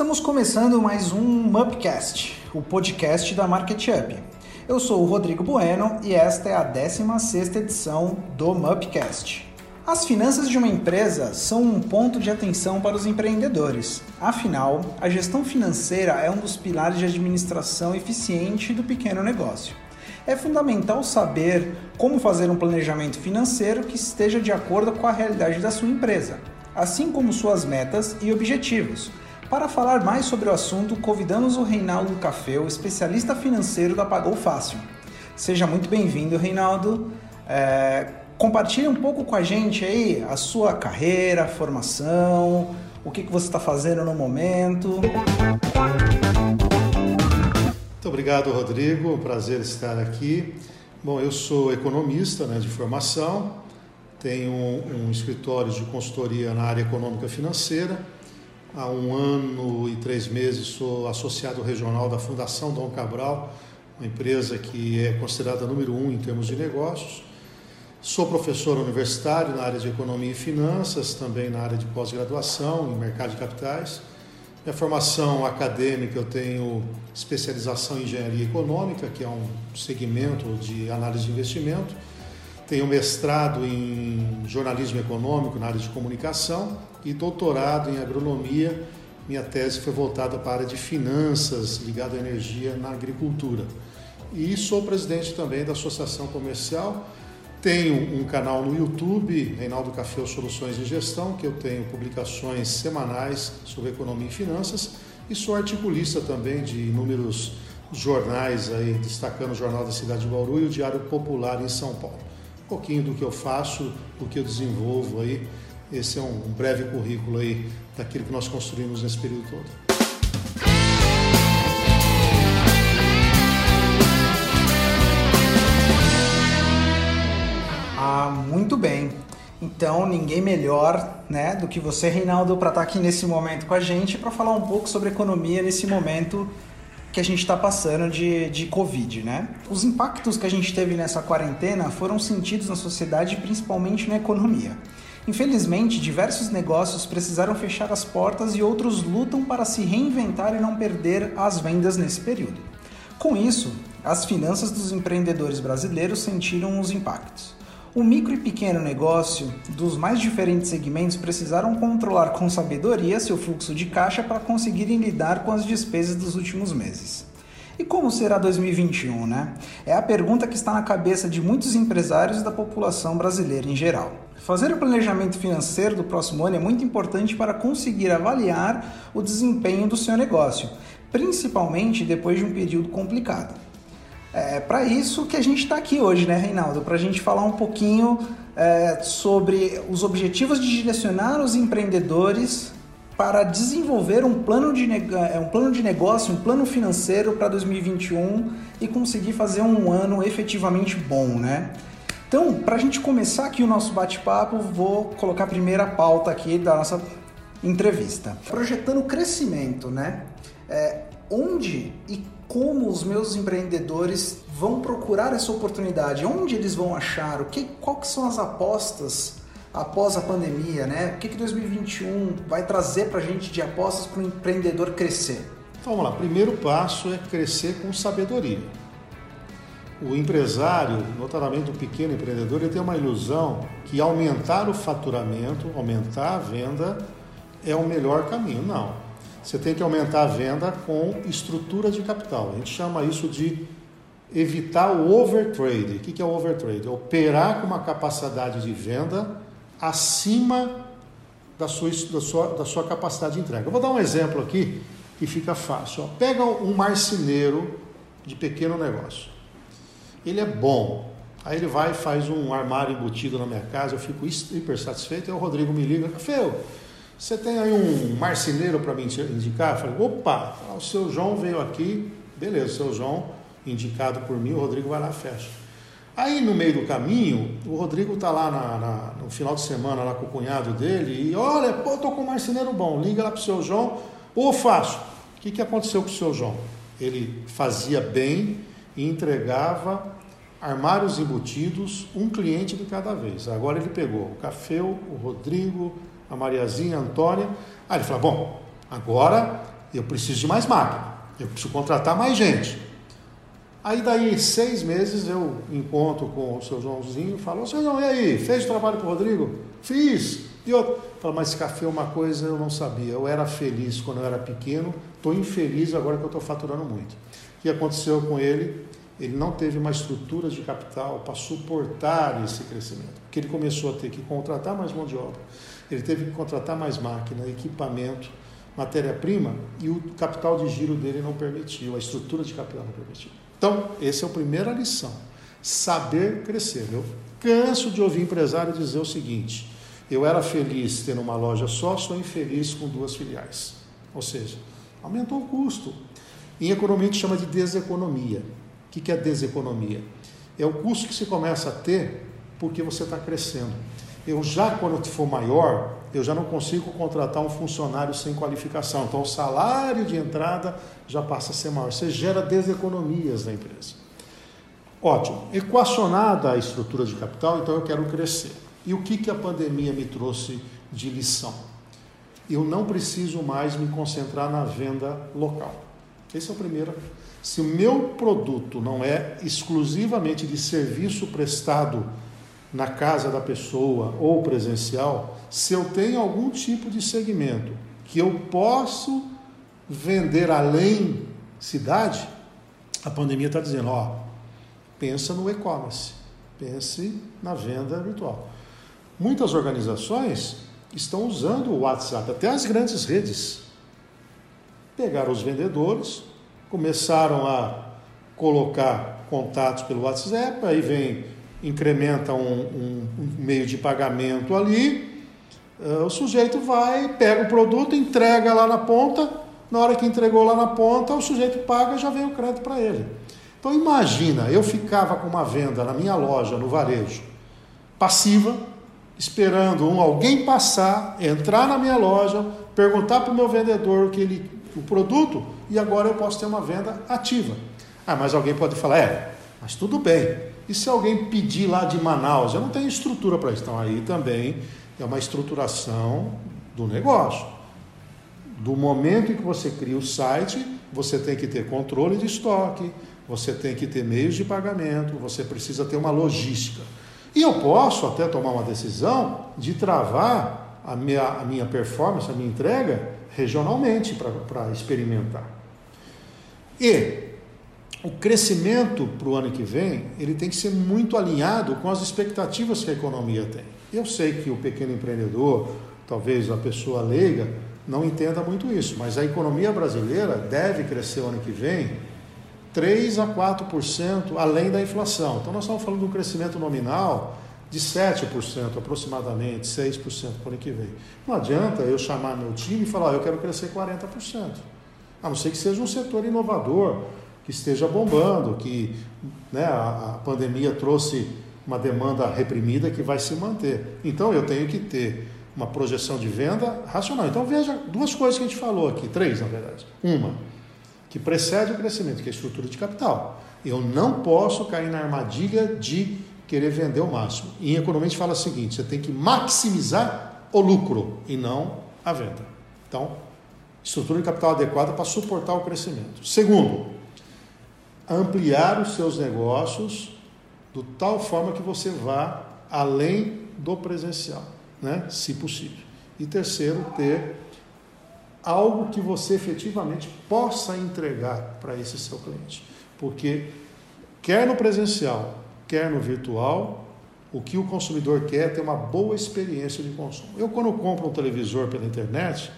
Estamos começando mais um Mupcast, o podcast da MarketUp. Eu sou o Rodrigo Bueno e esta é a 16ª edição do Mupcast. As finanças de uma empresa são um ponto de atenção para os empreendedores. Afinal, a gestão financeira é um dos pilares de administração eficiente do pequeno negócio. É fundamental saber como fazer um planejamento financeiro que esteja de acordo com a realidade da sua empresa, assim como suas metas e objetivos. Para falar mais sobre o assunto, convidamos o Reinaldo Café, o especialista financeiro da Pagou Fácil. Seja muito bem-vindo, Reinaldo. Compartilhe um pouco com a gente aí a sua carreira, a formação, o que você está fazendo no momento. Muito obrigado, Rodrigo. Prazer estar aqui. Bom, eu sou economista, de formação, tenho um escritório de consultoria na área econômica financeira. Há 1 ano e 3 meses sou associado regional da Fundação Dom Cabral, uma empresa que é considerada número 1 em termos de negócios. Sou professor universitário na área de economia e finanças, também na área de pós-graduação em mercado de capitais. Minha formação acadêmica, eu tenho especialização em engenharia econômica, que é um segmento de análise de investimento. Tenho mestrado em jornalismo econômico na área de comunicação e doutorado em agronomia. Minha tese foi voltada para a área de finanças, ligada à energia na agricultura. E sou presidente também da Associação Comercial. Tenho um canal no YouTube, Reinaldo Café Soluções de Gestão, que eu tenho publicações semanais sobre economia e finanças. E sou articulista também de inúmeros jornais, aí, destacando o Jornal da Cidade de Bauru e o Diário Popular em São Paulo. Um pouquinho do que eu faço, do que eu desenvolvo aí. Esse é um breve currículo aí daquilo que nós construímos nesse período todo. Ah, muito bem. Então, ninguém melhor, do que você, Reinaldo, para estar aqui nesse momento com a gente para falar um pouco sobre economia nesse momento que a gente está passando de Covid, Os impactos que a gente teve nessa quarentena foram sentidos na sociedade, principalmente na economia. Infelizmente, diversos negócios precisaram fechar as portas e outros lutam para se reinventar e não perder as vendas nesse período. Com isso, as finanças dos empreendedores brasileiros sentiram os impactos. O micro e pequeno negócio dos mais diferentes segmentos precisaram controlar com sabedoria seu fluxo de caixa para conseguirem lidar com as despesas dos últimos meses. E como será 2021, É a pergunta que está na cabeça de muitos empresários e da população brasileira em geral. Fazer o planejamento financeiro do próximo ano é muito importante para conseguir avaliar o desempenho do seu negócio, principalmente depois de um período complicado. É para isso que a gente está aqui hoje, Reinaldo? Para a gente falar um pouquinho sobre os objetivos de direcionar os empreendedores para desenvolver um plano de negócio, um plano financeiro para 2021 e conseguir fazer um ano efetivamente bom, Então, para a gente começar aqui o nosso bate-papo, vou colocar a primeira pauta aqui da nossa entrevista. Projetando crescimento, onde e como os meus empreendedores vão procurar essa oportunidade? Onde eles vão achar? Qual que são as apostas após a pandemia, O que 2021 vai trazer para a gente de apostas para o empreendedor crescer? Então, vamos lá. O primeiro passo é crescer com sabedoria. O empresário, notadamente o pequeno empreendedor, ele tem uma ilusão que aumentar o faturamento, aumentar a venda, é o melhor caminho. Não. Você tem que aumentar a venda com estrutura de capital. A gente chama isso de evitar o overtrade. O que é o overtrade? É operar com uma capacidade de venda acima da sua capacidade de entrega. Eu vou dar um exemplo aqui que fica fácil. Pega um marceneiro de pequeno negócio. Ele é bom. Aí ele vai e faz um armário embutido na minha casa, eu fico hiper satisfeito. Aí o Rodrigo me liga: Café, você tem aí um marceneiro para me indicar? Eu falei: opa, o seu João veio aqui. Beleza, o seu João indicado por mim, o Rodrigo vai lá e fecha. Aí no meio do caminho, o Rodrigo está lá no final de semana lá com o cunhado dele e olha, estou com um marceneiro bom, liga lá para o seu João, ou faço. O que aconteceu com o seu João? Ele fazia bem e entregava armários embutidos, um cliente de cada vez. Agora ele pegou o Café, o Rodrigo, a Mariazinha, a Antônia. Aí ele falou: bom, agora eu preciso de mais máquina, eu preciso contratar mais gente. Aí daí 6 meses eu encontro com o seu Joãozinho e falo, ô seu João, e aí, fez o trabalho com o Rodrigo? Fiz! E outro. Fala, mas café é uma coisa eu não sabia, eu era feliz quando eu era pequeno, estou infeliz agora que eu estou faturando muito. O que aconteceu com ele? Ele não teve uma estrutura de capital para suportar esse crescimento, porque ele começou a ter que contratar mais mão de obra, ele teve que contratar mais máquina, equipamento, matéria-prima, e o capital de giro dele não permitiu, a estrutura de capital não permitiu. Então, essa é a primeira lição, saber crescer. Eu canso de ouvir empresário dizer o seguinte, eu era feliz tendo uma loja só, sou infeliz com 2 filiais. Ou seja, aumentou o custo. Em economia, a gente chama de deseconomia. O que é deseconomia? É o custo que você começa a ter porque você está crescendo. Eu já, quando for maior, eu já não consigo contratar um funcionário sem qualificação. Então, o salário de entrada já passa a ser maior. Você gera deseconomias na empresa. Ótimo. Equacionada a estrutura de capital, então eu quero crescer. E o que a pandemia me trouxe de lição? Eu não preciso mais me concentrar na venda local. Esse é o primeiro. Se o meu produto não é exclusivamente de serviço prestado na casa da pessoa ou presencial, se eu tenho algum tipo de segmento que eu posso vender além cidade, a pandemia está dizendo, ó, pensa no e-commerce, pense na venda virtual. Muitas organizações estão usando o WhatsApp, até as grandes redes. Pegaram os vendedores, começaram a colocar contatos pelo WhatsApp, aí vem... incrementa um meio de pagamento ali, o sujeito vai, pega o produto, entrega lá na ponta, na hora que entregou lá na ponta, o sujeito paga e já vem o crédito para ele. Então imagina, eu ficava com uma venda na minha loja, no varejo, passiva, esperando alguém passar, entrar na minha loja, perguntar para o meu vendedor o produto, e agora eu posso ter uma venda ativa. Ah, mas alguém pode falar, mas tudo bem. E se alguém pedir lá de Manaus, eu não tenho estrutura para isso. Então, aí também é uma estruturação do negócio. Do momento em que você cria o site, você tem que ter controle de estoque, você tem que ter meios de pagamento, você precisa ter uma logística. E eu posso até tomar uma decisão de travar a minha performance, a minha entrega, regionalmente para experimentar. E... o crescimento para o ano que vem, ele tem que ser muito alinhado com as expectativas que a economia tem. Eu sei que o pequeno empreendedor, talvez a pessoa leiga, não entenda muito isso, mas a economia brasileira deve crescer o ano que vem 3 a 4% além da inflação. Então, nós estamos falando de um crescimento nominal de 7% aproximadamente, 6% para o ano que vem. Não adianta eu chamar meu time e falar, eu quero crescer 40%. A não ser que seja um setor inovador, que esteja bombando, que a pandemia trouxe uma demanda reprimida que vai se manter. Então, eu tenho que ter uma projeção de venda racional. Então, veja duas coisas que a gente falou aqui, 3, na verdade. Uma, que precede o crescimento, que é a estrutura de capital. Eu não posso cair na armadilha de querer vender o máximo. E em economia, a gente fala o seguinte, você tem que maximizar o lucro e não a venda. Então, estrutura de capital adequada para suportar o crescimento. Segundo, ampliar os seus negócios de tal forma que você vá além do presencial, se possível. E terceiro, ter algo que você efetivamente possa entregar para esse seu cliente. Porque quer no presencial, quer no virtual, o que o consumidor quer é ter uma boa experiência de consumo. Eu, quando compro um televisor pela internet,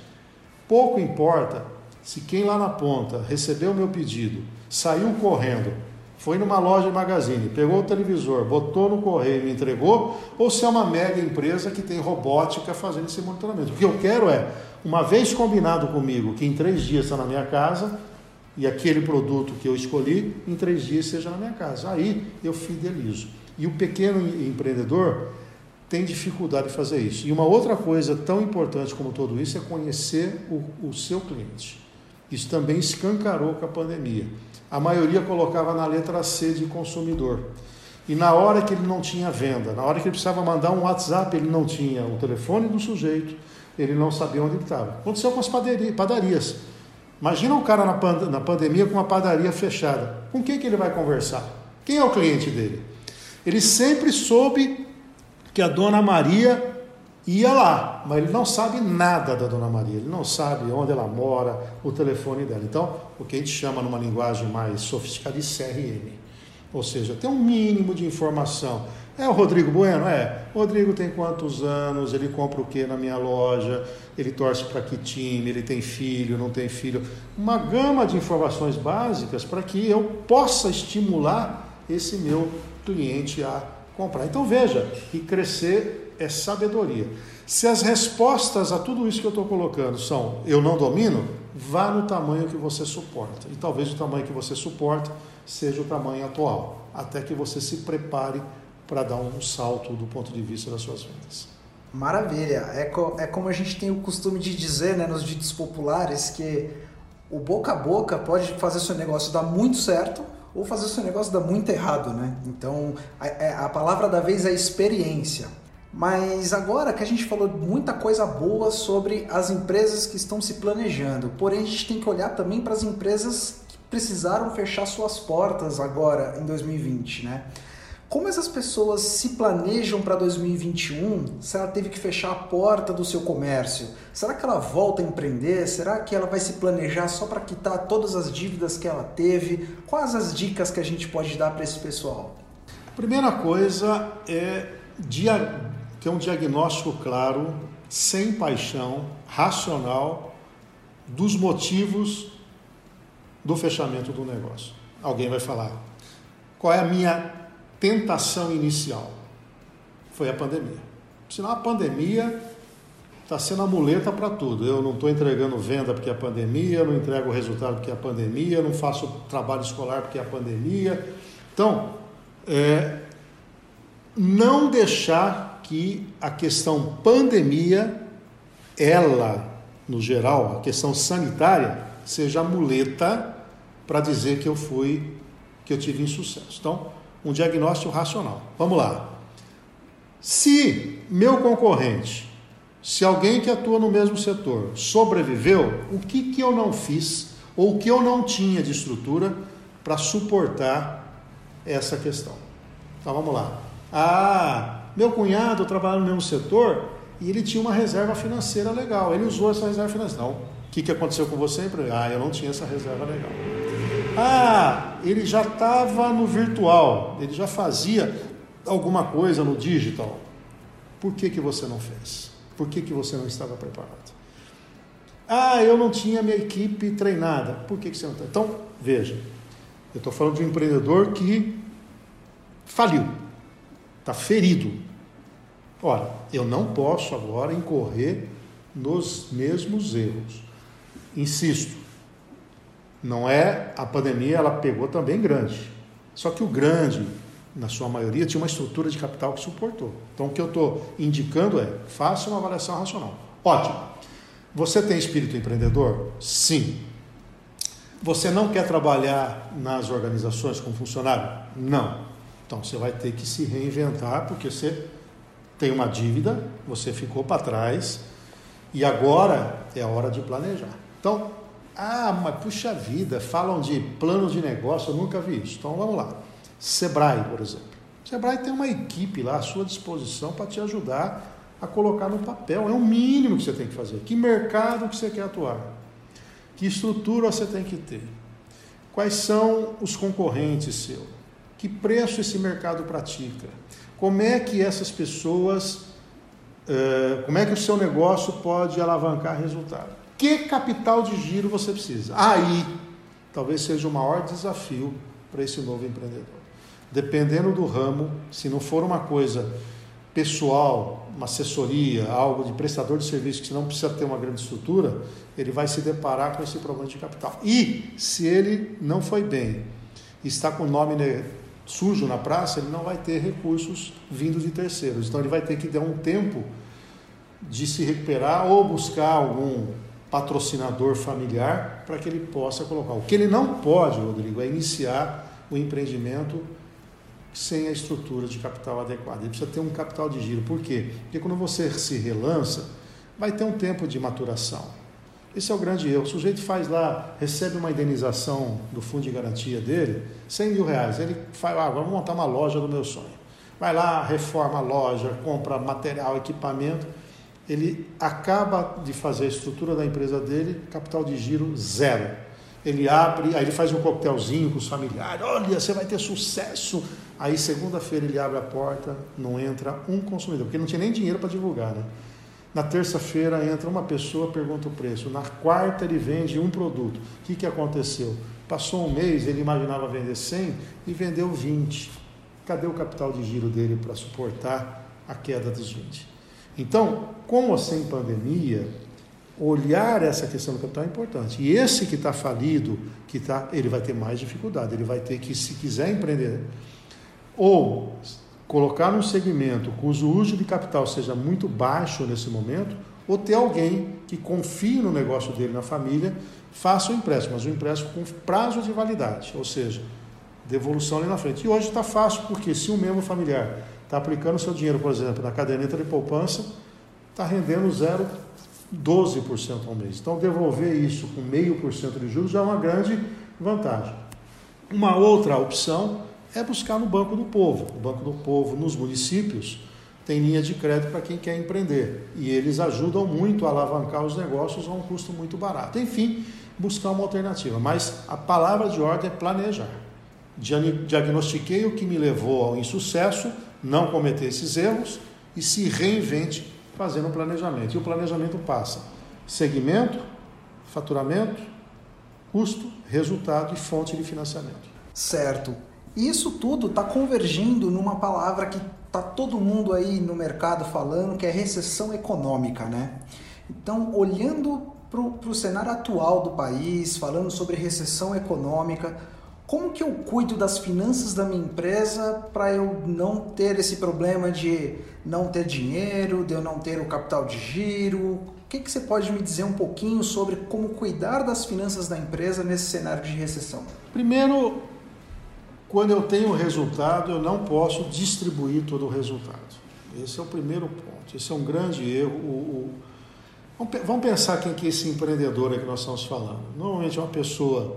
pouco importa se quem lá na ponta recebeu o meu pedido, saiu correndo, foi numa loja de magazine, pegou o televisor, botou no correio e me entregou, ou se é uma mega empresa que tem robótica fazendo esse monitoramento. O que eu quero é, uma vez combinado comigo, que em 3 dias está na minha casa, e aquele produto que eu escolhi, em 3 dias seja na minha casa. Aí eu fidelizo. E o pequeno empreendedor tem dificuldade de fazer isso. E uma outra coisa tão importante como tudo isso é conhecer o seu cliente. Isso também escancarou com a pandemia. A maioria colocava na letra C de consumidor. E na hora que ele não tinha venda, na hora que ele precisava mandar um WhatsApp, ele não tinha o telefone do sujeito, ele não sabia onde ele estava. Aconteceu com as padarias. Imagina um cara na pandemia com uma padaria fechada. Com quem que ele vai conversar? Quem é o cliente dele? Ele sempre soube que a Dona Maria ia lá, mas ele não sabe nada da Dona Maria, ele não sabe onde ela mora, o telefone dela. Então, o que a gente chama numa linguagem mais sofisticada de CRM. Ou seja, tem um mínimo de informação. É o Rodrigo Bueno? É. O Rodrigo tem quantos anos? Ele compra o que na minha loja? Ele torce para que time? Ele tem filho? Não tem filho? Uma gama de informações básicas para que eu possa estimular esse meu cliente a comprar. Então veja, que crescer é sabedoria. Se as respostas a tudo isso que eu estou colocando são eu não domino, vá no tamanho que você suporta. E talvez o tamanho que você suporta seja o tamanho atual, até que você se prepare para dar um salto do ponto de vista das suas vendas. Maravilha! É como a gente tem o costume de dizer, né, nos ditos populares, que o boca a boca pode fazer seu negócio dar muito certo ou fazer seu negócio dar muito errado, né? Então, a palavra da vez é experiência. Mas agora que a gente falou muita coisa boa sobre as empresas que estão se planejando, porém a gente tem que olhar também para as empresas que precisaram fechar suas portas agora em 2020, né? Como essas pessoas se planejam para 2021? Se ela teve que fechar a porta do seu comércio, será que ela volta a empreender? Será que ela vai se planejar só para quitar todas as dívidas que ela teve? Quais as dicas que a gente pode dar para esse pessoal? A primeira coisa é ter um diagnóstico claro, sem paixão, racional, dos motivos do fechamento do negócio. Alguém vai falar, qual é a minha tentação inicial? Foi a pandemia. Senão a pandemia está sendo a muleta para tudo. Eu não estou entregando venda porque é a pandemia, eu não entrego o resultado porque é a pandemia, eu não faço trabalho escolar porque é a pandemia. Então, não deixar que a questão pandemia, ela, no geral, a questão sanitária, seja a muleta para dizer que eu tive insucesso. Então, um diagnóstico racional. Vamos lá. Se meu concorrente, se alguém que atua no mesmo setor sobreviveu, o que eu não fiz ou o que eu não tinha de estrutura para suportar essa questão? Então vamos lá. Meu cunhado trabalha no mesmo setor e ele tinha uma reserva financeira legal. Ele usou essa reserva financeira. Não. O que aconteceu com você? Eu não tinha essa reserva legal. Ele já estava no virtual, ele já fazia alguma coisa no digital. Por que você não fez? Por que você não estava preparado? Eu não tinha minha equipe treinada. Por que você não está? Então, veja, eu estou falando de um empreendedor que faliu, está ferido. Ora, eu não posso agora incorrer nos mesmos erros. Insisto. Não é, a pandemia ela pegou também grande, só que o grande, na sua maioria, tinha uma estrutura de capital que suportou. Então o que eu estou indicando é, faça uma avaliação racional. Ótimo, você tem espírito empreendedor? Sim. Você não quer trabalhar nas organizações como funcionário? Não. Então você vai ter que se reinventar, porque você tem uma dívida, você ficou para trás e agora é a hora de planejar. Então, mas puxa vida, falam de plano de negócio, eu nunca vi isso. Então vamos lá. Sebrae, por exemplo. Sebrae tem uma equipe lá à sua disposição para te ajudar a colocar no papel. É o mínimo que você tem que fazer. Que mercado que você quer atuar? Que estrutura você tem que ter? Quais são os concorrentes seus? Que preço esse mercado pratica? Como é que essas pessoas, como é que o seu negócio pode alavancar resultado? Que capital de giro você precisa? Aí, talvez seja o maior desafio para esse novo empreendedor. Dependendo do ramo, se não for uma coisa pessoal, uma assessoria, algo de prestador de serviço que não precisa ter uma grande estrutura, ele vai se deparar com esse problema de capital. E, se ele não foi bem, está com o nome sujo na praça, ele não vai ter recursos vindos de terceiros. Então, ele vai ter que dar um tempo de se recuperar ou buscar algum patrocinador familiar, para que ele possa colocar. O que ele não pode, Rodrigo, é iniciar o empreendimento sem a estrutura de capital adequada. Ele precisa ter um capital de giro. Por quê? Porque quando você se relança, vai ter um tempo de maturação. Esse é o grande erro. O sujeito faz lá, recebe uma indenização do fundo de garantia dele, 100 mil reais. Ele fala, agora vou montar uma loja do meu sonho. Vai lá, reforma a loja, compra material, equipamento. Ele acaba de fazer a estrutura da empresa dele, capital de giro zero. Ele abre, aí ele faz um coquetelzinho com os familiares. Olha, você vai ter sucesso. Aí segunda-feira ele abre a porta, não entra um consumidor, porque não tinha nem dinheiro para divulgar, né? Na terça-feira entra uma pessoa, pergunta o preço. Na quarta ele vende um produto. O que aconteceu? Passou um mês, ele imaginava vender 100 e vendeu 20. Cadê o capital de giro dele para suportar a queda dos 20? Então, como assim pandemia, olhar essa questão do capital é importante. E esse que está falido, ele vai ter mais dificuldade. Ele vai ter que, se quiser empreender, ou colocar um segmento cujo uso de capital seja muito baixo nesse momento, ou ter alguém que confie no negócio dele, na família, faça o empréstimo, mas o empréstimo com prazo de validade, ou seja, devolução ali na frente. E hoje está fácil, porque se um membro familiar está aplicando seu dinheiro, por exemplo, na caderneta de poupança, está rendendo 0,12% ao mês. Então, devolver isso com 0,5% de juros já é uma grande vantagem. Uma outra opção é buscar no Banco do Povo. O Banco do Povo, nos municípios, tem linha de crédito para quem quer empreender. E eles ajudam muito a alavancar os negócios a um custo muito barato. Enfim, buscar uma alternativa. Mas a palavra de ordem é planejar. Diagnostiquei o que me levou ao insucesso, não cometer esses erros e se reinvente fazendo um planejamento. E o planejamento passa: segmento, faturamento, custo, resultado e fonte de financiamento. Certo. Isso tudo está convergindo numa palavra que está todo mundo aí no mercado falando, que é recessão econômica, né? Então, olhando para o cenário atual do país, falando sobre recessão econômica, como que eu cuido das finanças da minha empresa para eu não ter esse problema de não ter dinheiro, de eu não ter o capital de giro? O que você pode me dizer um pouquinho sobre como cuidar das finanças da empresa nesse cenário de recessão? Primeiro, quando eu tenho resultado, eu não posso distribuir todo o resultado. Esse é o primeiro ponto. Esse é um grande erro. Vamos pensar quem que é esse empreendedor que nós estamos falando. Normalmente é uma pessoa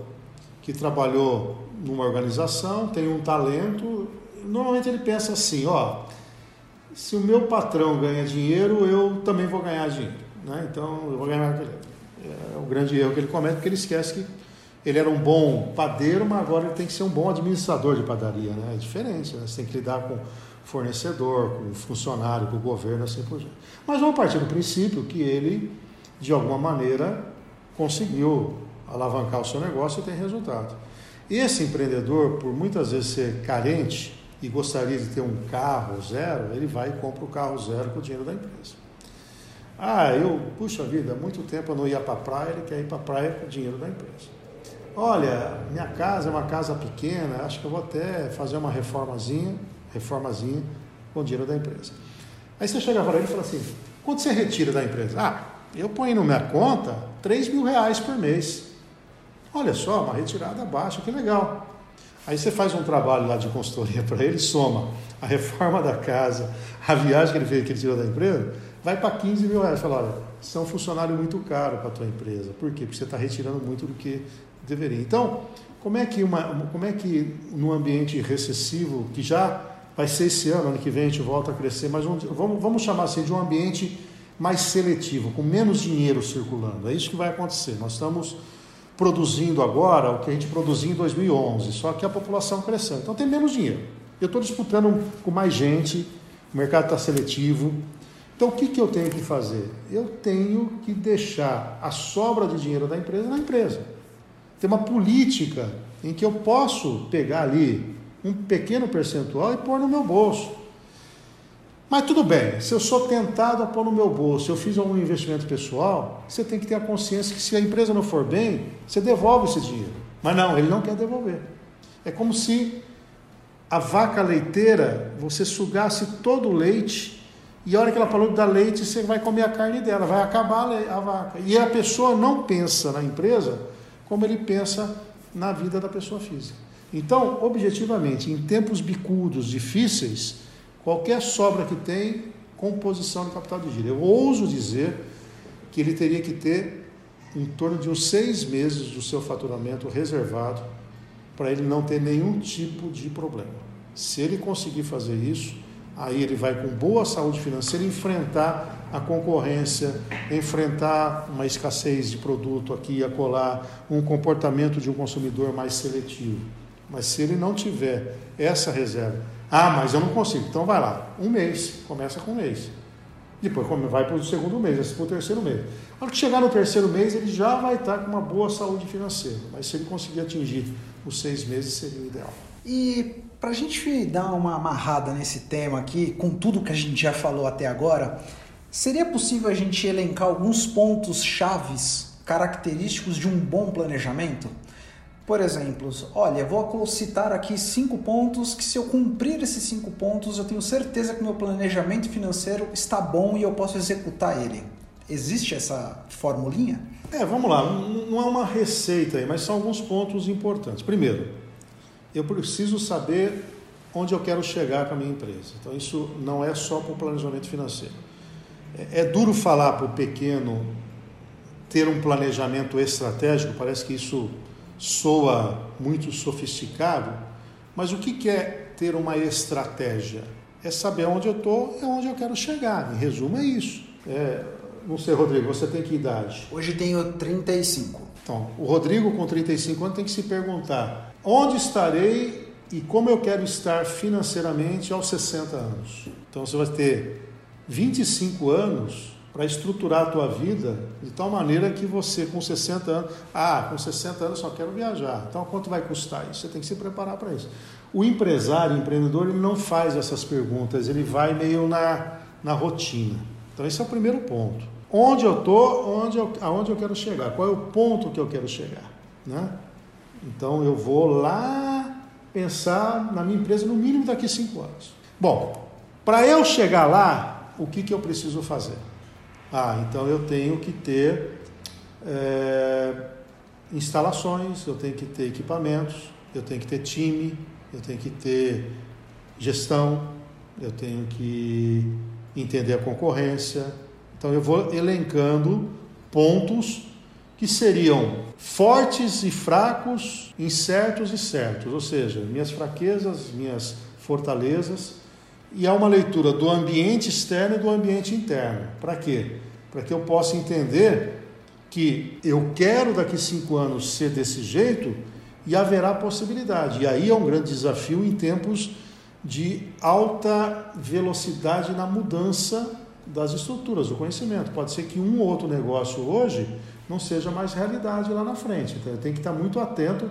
que trabalhou numa organização, tem um talento. Normalmente ele pensa assim, ó, se o meu patrão ganha dinheiro, eu também vou ganhar dinheiro, né? Então, eu vou ganhar dinheiro. É o grande erro que ele comete, porque ele esquece que ele era um bom padeiro, mas agora ele tem que ser um bom administrador de padaria, né? É diferente, né? Você tem que lidar com fornecedor, com funcionário, com o governo, assim por diante. Mas vamos partir do princípio que ele, de alguma maneira, conseguiu alavancar o seu negócio e tem resultado. Esse empreendedor, por muitas vezes ser carente e gostaria de ter um carro zero, ele vai e compra o carro zero com o dinheiro da empresa. Ah, puxa vida, há muito tempo eu não ia para a praia, ele quer ir para a praia com o dinheiro da empresa. Olha, minha casa é uma casa pequena, acho que eu vou até fazer uma reformazinha com o dinheiro da empresa. Aí você chega para ele e fala assim, quanto você retira da empresa? Ah, eu ponho na minha conta 3 mil reais por mês. Olha só, uma retirada baixa, que legal. Aí você faz um trabalho lá de consultoria para ele, soma a reforma da casa, a viagem que ele fez, que ele tirou da empresa, vai para 15 mil reais. Fala, olha, você é um funcionário muito caro para a tua empresa. Por quê? Porque você está retirando muito do que deveria. Então, como é que num ambiente recessivo, que já vai ser esse ano que vem a gente volta a crescer, mas vamos chamar assim de um ambiente mais seletivo, com menos dinheiro circulando. É isso que vai acontecer. Nós estamos produzindo agora o que a gente produzia em 2011, só que a população cresceu. Então tem menos dinheiro. Eu estou disputando com mais gente, o mercado está seletivo. Então, o que eu tenho que fazer? Eu tenho que deixar a sobra de dinheiro da empresa na empresa. Tem uma política em que eu posso pegar ali um pequeno percentual e pôr no meu bolso. Mas tudo bem, se eu sou tentado a pôr no meu bolso, eu fiz algum investimento pessoal, você tem que ter a consciência que se a empresa não for bem, você devolve esse dinheiro. Mas não, ele não quer devolver. É como se a vaca leiteira, você sugasse todo o leite e a hora que ela falou que dá leite, você vai comer a carne dela, vai acabar a vaca. E a pessoa não pensa na empresa como ele pensa na vida da pessoa física. Então, objetivamente, em tempos bicudos, difíceis, qualquer sobra que tem, composição de capital de giro. Eu ouso dizer que ele teria que ter em torno de uns 6 meses do seu faturamento reservado para ele não ter nenhum tipo de problema. Se ele conseguir fazer isso, aí ele vai com boa saúde financeira enfrentar a concorrência, enfrentar uma escassez de produto aqui e acolá, um comportamento de um consumidor mais seletivo. Mas se ele não tiver essa reserva, mas eu não consigo, então vai lá, um mês, começa com um mês. Depois vai para o segundo mês, para o terceiro mês. Na hora que chegar no terceiro mês, ele já vai estar com uma boa saúde financeira. Mas se ele conseguir atingir os 6 meses, seria o ideal. E para a gente dar uma amarrada nesse tema aqui, com tudo que a gente já falou até agora, seria possível a gente elencar alguns pontos chaves característicos de um bom planejamento? Por exemplo, olha, vou citar aqui 5 pontos que, se eu cumprir esses 5 pontos, eu tenho certeza que meu planejamento financeiro está bom e eu posso executar ele. Existe essa formulinha? Vamos lá. Não é uma receita aí, mas são alguns pontos importantes. Primeiro, eu preciso saber onde eu quero chegar com a minha empresa. Então, isso não é só para o planejamento financeiro. É duro falar para o pequeno ter um planejamento estratégico, parece que isso soa muito sofisticado, mas o que é ter uma estratégia? É saber onde eu estou e onde eu quero chegar. Em resumo, é isso. Não sei, Rodrigo, você tem que idade? Hoje tenho 35. Então, o Rodrigo com 35 anos tem que se perguntar onde estarei e como eu quero estar financeiramente aos 60 anos. Então, você vai ter 25 anos para estruturar a tua vida de tal maneira que você com 60 anos... com 60 anos só quero viajar. Então, quanto vai custar isso? Você tem que se preparar para isso. O empresário, o empreendedor, ele não faz essas perguntas. Ele vai meio na rotina. Então, esse é o primeiro ponto. Onde eu estou, aonde eu quero chegar? Qual é o ponto que eu quero chegar? Né? Então, eu vou lá pensar na minha empresa no mínimo daqui a 5 anos. Bom, para eu chegar lá, o que eu preciso fazer? Então eu tenho que ter instalações, eu tenho que ter equipamentos, eu tenho que ter time, eu tenho que ter gestão, eu tenho que entender a concorrência. Então eu vou elencando pontos que seriam fortes e fracos, incertos e certos, ou seja, minhas fraquezas, minhas fortalezas. E há uma leitura do ambiente externo e do ambiente interno. Para quê? Para que eu possa entender que eu quero daqui 5 anos ser desse jeito e haverá possibilidade. E aí é um grande desafio em tempos de alta velocidade na mudança das estruturas, do conhecimento. Pode ser que um ou outro negócio hoje não seja mais realidade lá na frente. Então eu tenho que estar muito atento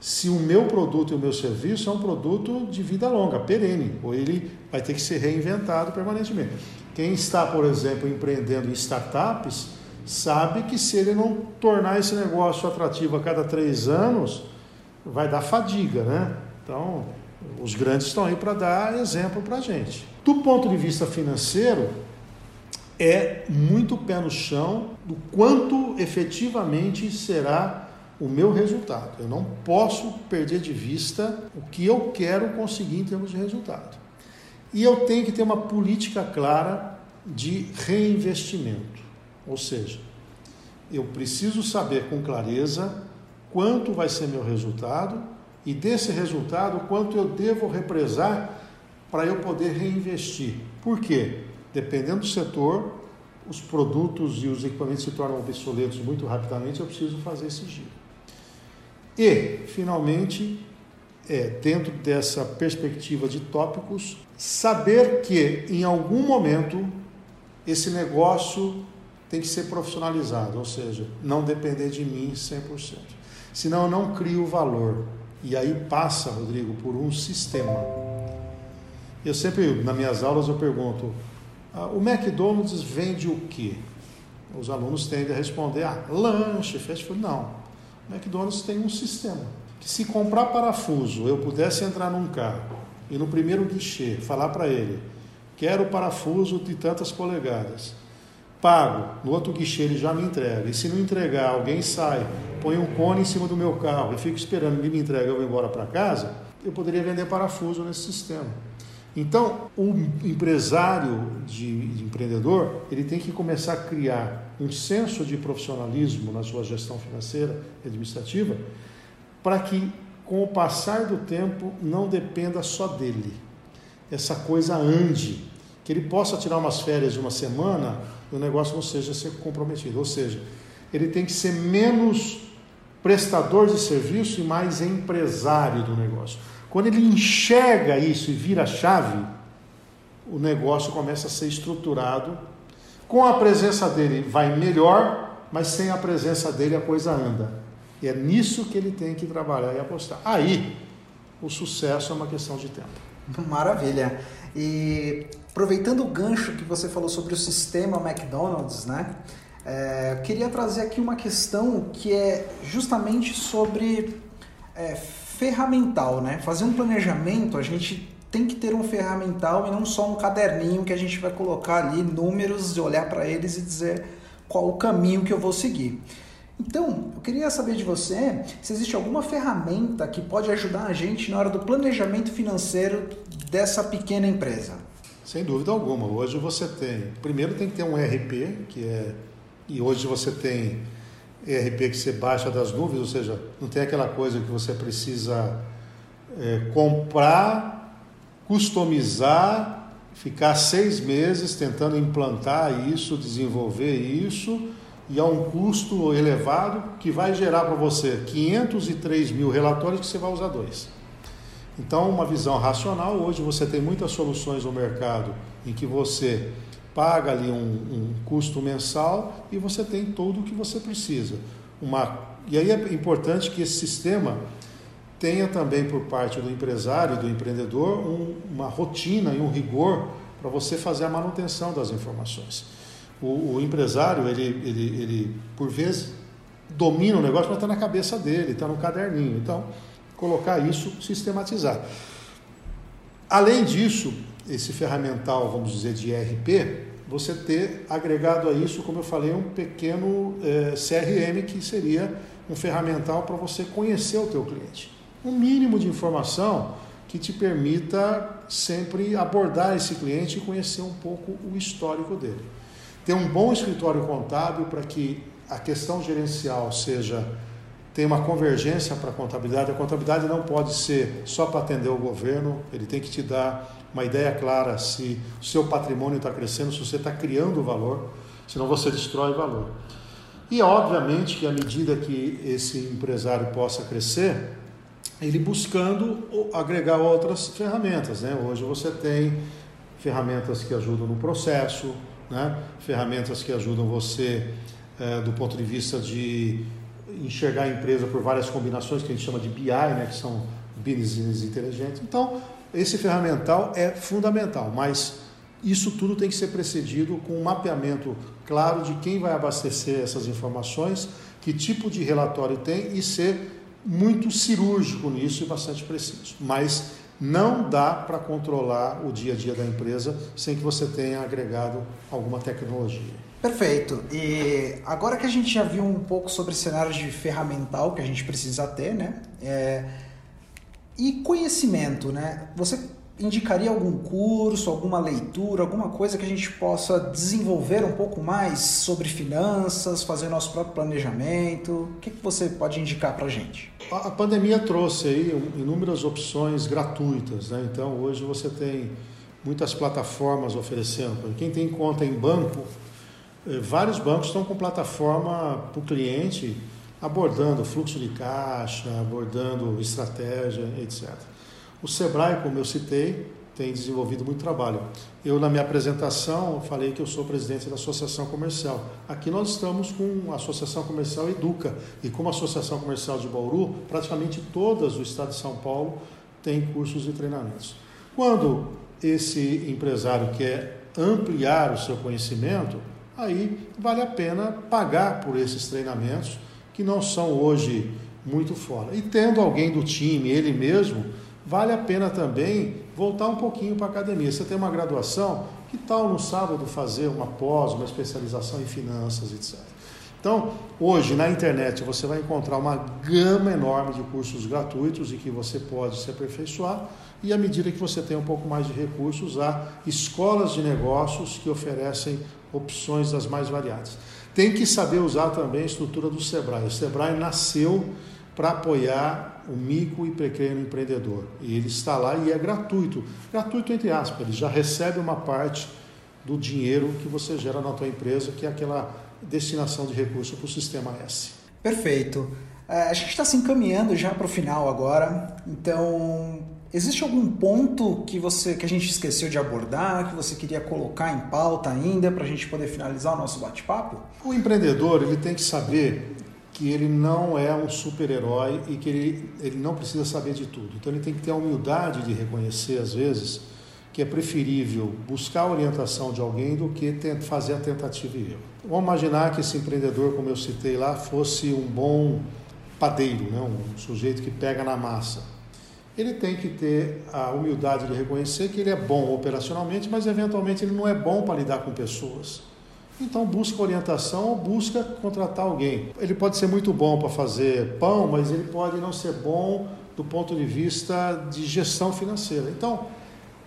se o meu produto e o meu serviço é um produto de vida longa, perene, ou ele vai ter que ser reinventado permanentemente. Quem está, por exemplo, empreendendo em startups, sabe que se ele não tornar esse negócio atrativo a cada 3 anos, vai dar fadiga, né? Então, os grandes estão aí para dar exemplo para a gente. Do ponto de vista financeiro, é muito pé no chão do quanto efetivamente será o meu resultado. Eu não posso perder de vista o que eu quero conseguir em termos de resultado. E eu tenho que ter uma política clara de reinvestimento. Ou seja, eu preciso saber com clareza quanto vai ser meu resultado e desse resultado quanto eu devo represar para eu poder reinvestir. Por quê? Dependendo do setor, os produtos e os equipamentos se tornam obsoletos muito rapidamente, eu preciso fazer esse giro. E, finalmente, dentro dessa perspectiva de tópicos, saber que, em algum momento, esse negócio tem que ser profissionalizado, ou seja, não depender de mim 100%. Senão eu não crio valor. E aí passa, Rodrigo, por um sistema. Eu sempre, nas minhas aulas, eu pergunto, o McDonald's vende o quê? Os alunos tendem a responder, lanche, fast food. Não. O McDonald's tem um sistema, que se comprar parafuso, eu pudesse entrar num carro e no primeiro guichê falar para ele, quero parafuso de tantas polegadas, pago, no outro guichê ele já me entrega, e se não entregar, alguém sai, põe um cone em cima do meu carro, eu fico esperando, ele me entrega, eu vou embora para casa, eu poderia vender parafuso nesse sistema. Então, o empresário de empreendedor, ele tem que começar a criar um senso de profissionalismo na sua gestão financeira e administrativa para que, com o passar do tempo, não dependa só dele. Essa coisa ande, que ele possa tirar umas férias de uma semana e o negócio não seja ser comprometido. Ou seja, ele tem que ser menos prestador de serviço e mais empresário do negócio. Quando ele enxerga isso e vira a chave, o negócio começa a ser estruturado. Com a presença dele vai melhor, mas sem a presença dele a coisa anda. E é nisso que ele tem que trabalhar e apostar. Aí, o sucesso é uma questão de tempo. Maravilha. E aproveitando o gancho que você falou sobre o sistema McDonald's, né? Eu queria trazer aqui uma questão que é justamente sobre... ferramental, né? Fazer um planejamento, a gente tem que ter um ferramental e não só um caderninho que a gente vai colocar ali números e olhar para eles e dizer qual o caminho que eu vou seguir. Então, eu queria saber de você se existe alguma ferramenta que pode ajudar a gente na hora do planejamento financeiro dessa pequena empresa. Sem dúvida alguma. Hoje você tem... Primeiro tem que ter um ERP, que é... E hoje você tem... ERP que você baixa das nuvens, ou seja, não tem aquela coisa que você precisa comprar, customizar, ficar 6 meses tentando implantar isso, desenvolver isso, e a um custo elevado que vai gerar para você 503 mil relatórios que você vai usar 2. Então, uma visão racional, hoje você tem muitas soluções no mercado em que você... paga ali um custo mensal e você tem tudo o que você precisa. E aí é importante que esse sistema tenha também por parte do empresário, do empreendedor, uma rotina e um rigor para você fazer a manutenção das informações. O empresário, ele por vezes domina o negócio, mas está na cabeça dele, está no caderninho. Então, colocar isso, sistematizar. Além disso, esse ferramental, vamos dizer, de ERP, você ter agregado a isso, como eu falei, um pequeno CRM, que seria um ferramental para você conhecer o teu cliente. Um mínimo de informação que te permita sempre abordar esse cliente e conhecer um pouco o histórico dele. Ter um bom escritório contábil para que a questão gerencial tenha uma convergência para a contabilidade. A contabilidade não pode ser só para atender o governo, ele tem que te dar uma ideia clara se o seu patrimônio está crescendo, se você está criando valor, senão você destrói valor. E obviamente que à medida que esse empresário possa crescer, ele buscando agregar outras ferramentas, né? Hoje você tem ferramentas que ajudam no processo, né? Ferramentas que ajudam você do ponto de vista de enxergar a empresa por várias combinações que a gente chama de BI, né? Que são business inteligentes. Então, esse ferramental é fundamental, mas isso tudo tem que ser precedido com um mapeamento claro de quem vai abastecer essas informações, que tipo de relatório tem e ser muito cirúrgico nisso e bastante preciso. Mas não dá para controlar o dia a dia da empresa sem que você tenha agregado alguma tecnologia. Perfeito. E agora que a gente já viu um pouco sobre cenários de ferramental que a gente precisa ter, né? E conhecimento, né? Você indicaria algum curso, alguma leitura, alguma coisa que a gente possa desenvolver um pouco mais sobre finanças, fazer nosso próprio planejamento? O que que você pode indicar para a gente? A pandemia trouxe aí inúmeras opções gratuitas, né? Então, hoje você tem muitas plataformas oferecendo. Quem tem conta em banco, vários bancos estão com plataforma para o cliente, abordando fluxo de caixa, abordando estratégia, etc. O Sebrae, como eu citei, tem desenvolvido muito trabalho. Eu, na minha apresentação, falei que eu sou presidente da Associação Comercial. Aqui nós estamos com a Associação Comercial Educa, e como a Associação Comercial de Bauru, praticamente todas do estado de São Paulo têm cursos e treinamentos. Quando esse empresário quer ampliar o seu conhecimento, aí vale a pena pagar por esses treinamentos, que não são hoje muito fora. E tendo alguém do time, ele mesmo, vale a pena também voltar um pouquinho para a academia. Você tem uma graduação, que tal no sábado fazer uma pós, uma especialização em finanças, etc. Então, hoje na internet você vai encontrar uma gama enorme de cursos gratuitos e que você pode se aperfeiçoar, e à medida que você tem um pouco mais de recursos, há escolas de negócios que oferecem opções das mais variadas. Tem que saber usar também a estrutura do Sebrae. O Sebrae nasceu para apoiar o micro e pequeno empreendedor, e ele está lá e é gratuito, gratuito entre aspas, ele já recebe uma parte do dinheiro que você gera na tua empresa, que é aquela destinação de recurso para o Sistema S. Perfeito. A gente está se encaminhando já para o final agora, então existe algum ponto que a gente esqueceu de abordar, que você queria colocar em pauta ainda para a gente poder finalizar o nosso bate-papo? O empreendedor, ele tem que saber que ele não é um super-herói e que ele não precisa saber de tudo. Então ele tem que ter a humildade de reconhecer, às vezes, que é preferível buscar a orientação de alguém do que fazer a tentativa e erro. Vamos imaginar que esse empreendedor, como eu citei lá, fosse um bom padeiro, né? Um sujeito que pega na massa. Ele tem que ter a humildade de reconhecer que ele é bom operacionalmente, mas eventualmente ele não é bom para lidar com pessoas. Então busca orientação ou busca contratar alguém. Ele pode ser muito bom para fazer pão, mas ele pode não ser bom do ponto de vista de gestão financeira. Então,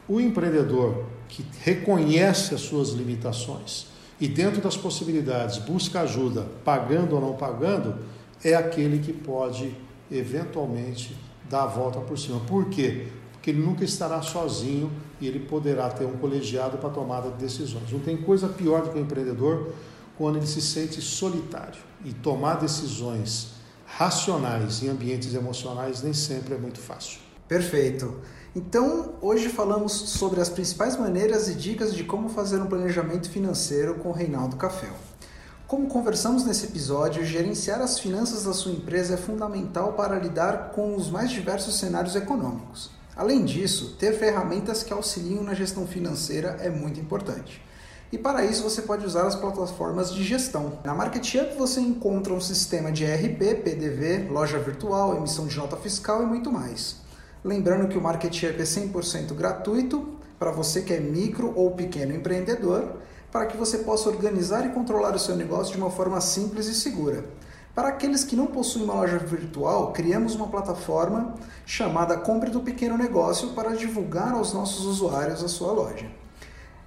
o empreendedor que reconhece as suas limitações e dentro das possibilidades busca ajuda, pagando ou não pagando, é aquele que pode eventualmente dar a volta por cima. Por quê? Porque ele nunca estará sozinho e ele poderá ter um colegiado para tomada de decisões. Não tem coisa pior do que o empreendedor quando ele se sente solitário, e tomar decisões racionais em ambientes emocionais nem sempre é muito fácil. Perfeito. Então, hoje falamos sobre as principais maneiras e dicas de como fazer um planejamento financeiro com o Reinaldo Café. Como conversamos nesse episódio, gerenciar as finanças da sua empresa é fundamental para lidar com os mais diversos cenários econômicos. Além disso, ter ferramentas que auxiliam na gestão financeira é muito importante. E para isso você pode usar as plataformas de gestão. Na MarketUp você encontra um sistema de ERP, PDV, loja virtual, emissão de nota fiscal e muito mais. Lembrando que o MarketUp é 100% gratuito para você que é micro ou pequeno empreendedor, para que você possa organizar e controlar o seu negócio de uma forma simples e segura. Para aqueles que não possuem uma loja virtual, criamos uma plataforma chamada Compre do Pequeno Negócio para divulgar aos nossos usuários a sua loja.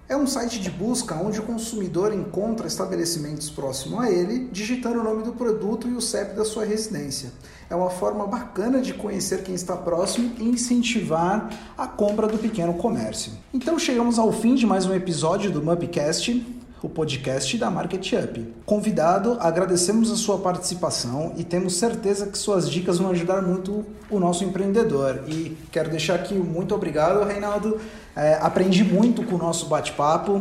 É um site de busca onde o consumidor encontra estabelecimentos próximos a ele, digitando o nome do produto e o CEP da sua residência. É uma forma bacana de conhecer quem está próximo e incentivar a compra do pequeno comércio. Então chegamos ao fim de mais um episódio do Mupcast, o podcast da MarketUp. Convidado, agradecemos a sua participação e temos certeza que suas dicas vão ajudar muito o nosso empreendedor. E quero deixar aqui muito obrigado, Reinaldo. Aprendi muito com o nosso bate-papo.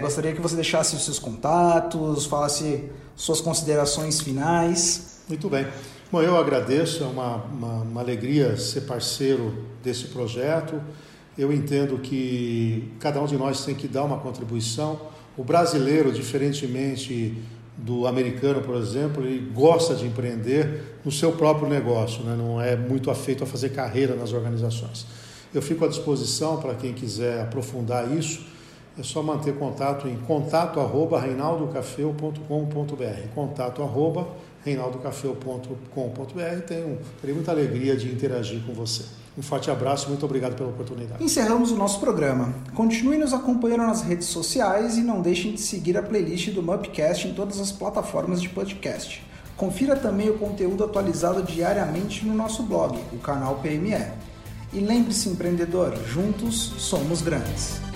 Gostaria que você deixasse os seus contatos, falasse suas considerações finais. Muito bem. Bom, eu agradeço, é uma alegria ser parceiro desse projeto. Eu entendo que cada um de nós tem que dar uma contribuição. O brasileiro, diferentemente do americano, por exemplo, ele gosta de empreender no seu próprio negócio, né? Não é muito afeito a fazer carreira nas organizações. Eu fico à disposição para quem quiser aprofundar isso, é só manter contato em contato@reinaldocafeu.com.br, contato@reinaldocafeu.com.br. Terei muita alegria de interagir com você. Um forte abraço, muito obrigado pela oportunidade. Encerramos o nosso programa. Continue nos acompanhando nas redes sociais e não deixem de seguir a playlist do Mupcast em todas as plataformas de podcast. Confira também o conteúdo atualizado diariamente no nosso blog, o canal PME. E lembre-se, empreendedor, juntos somos grandes.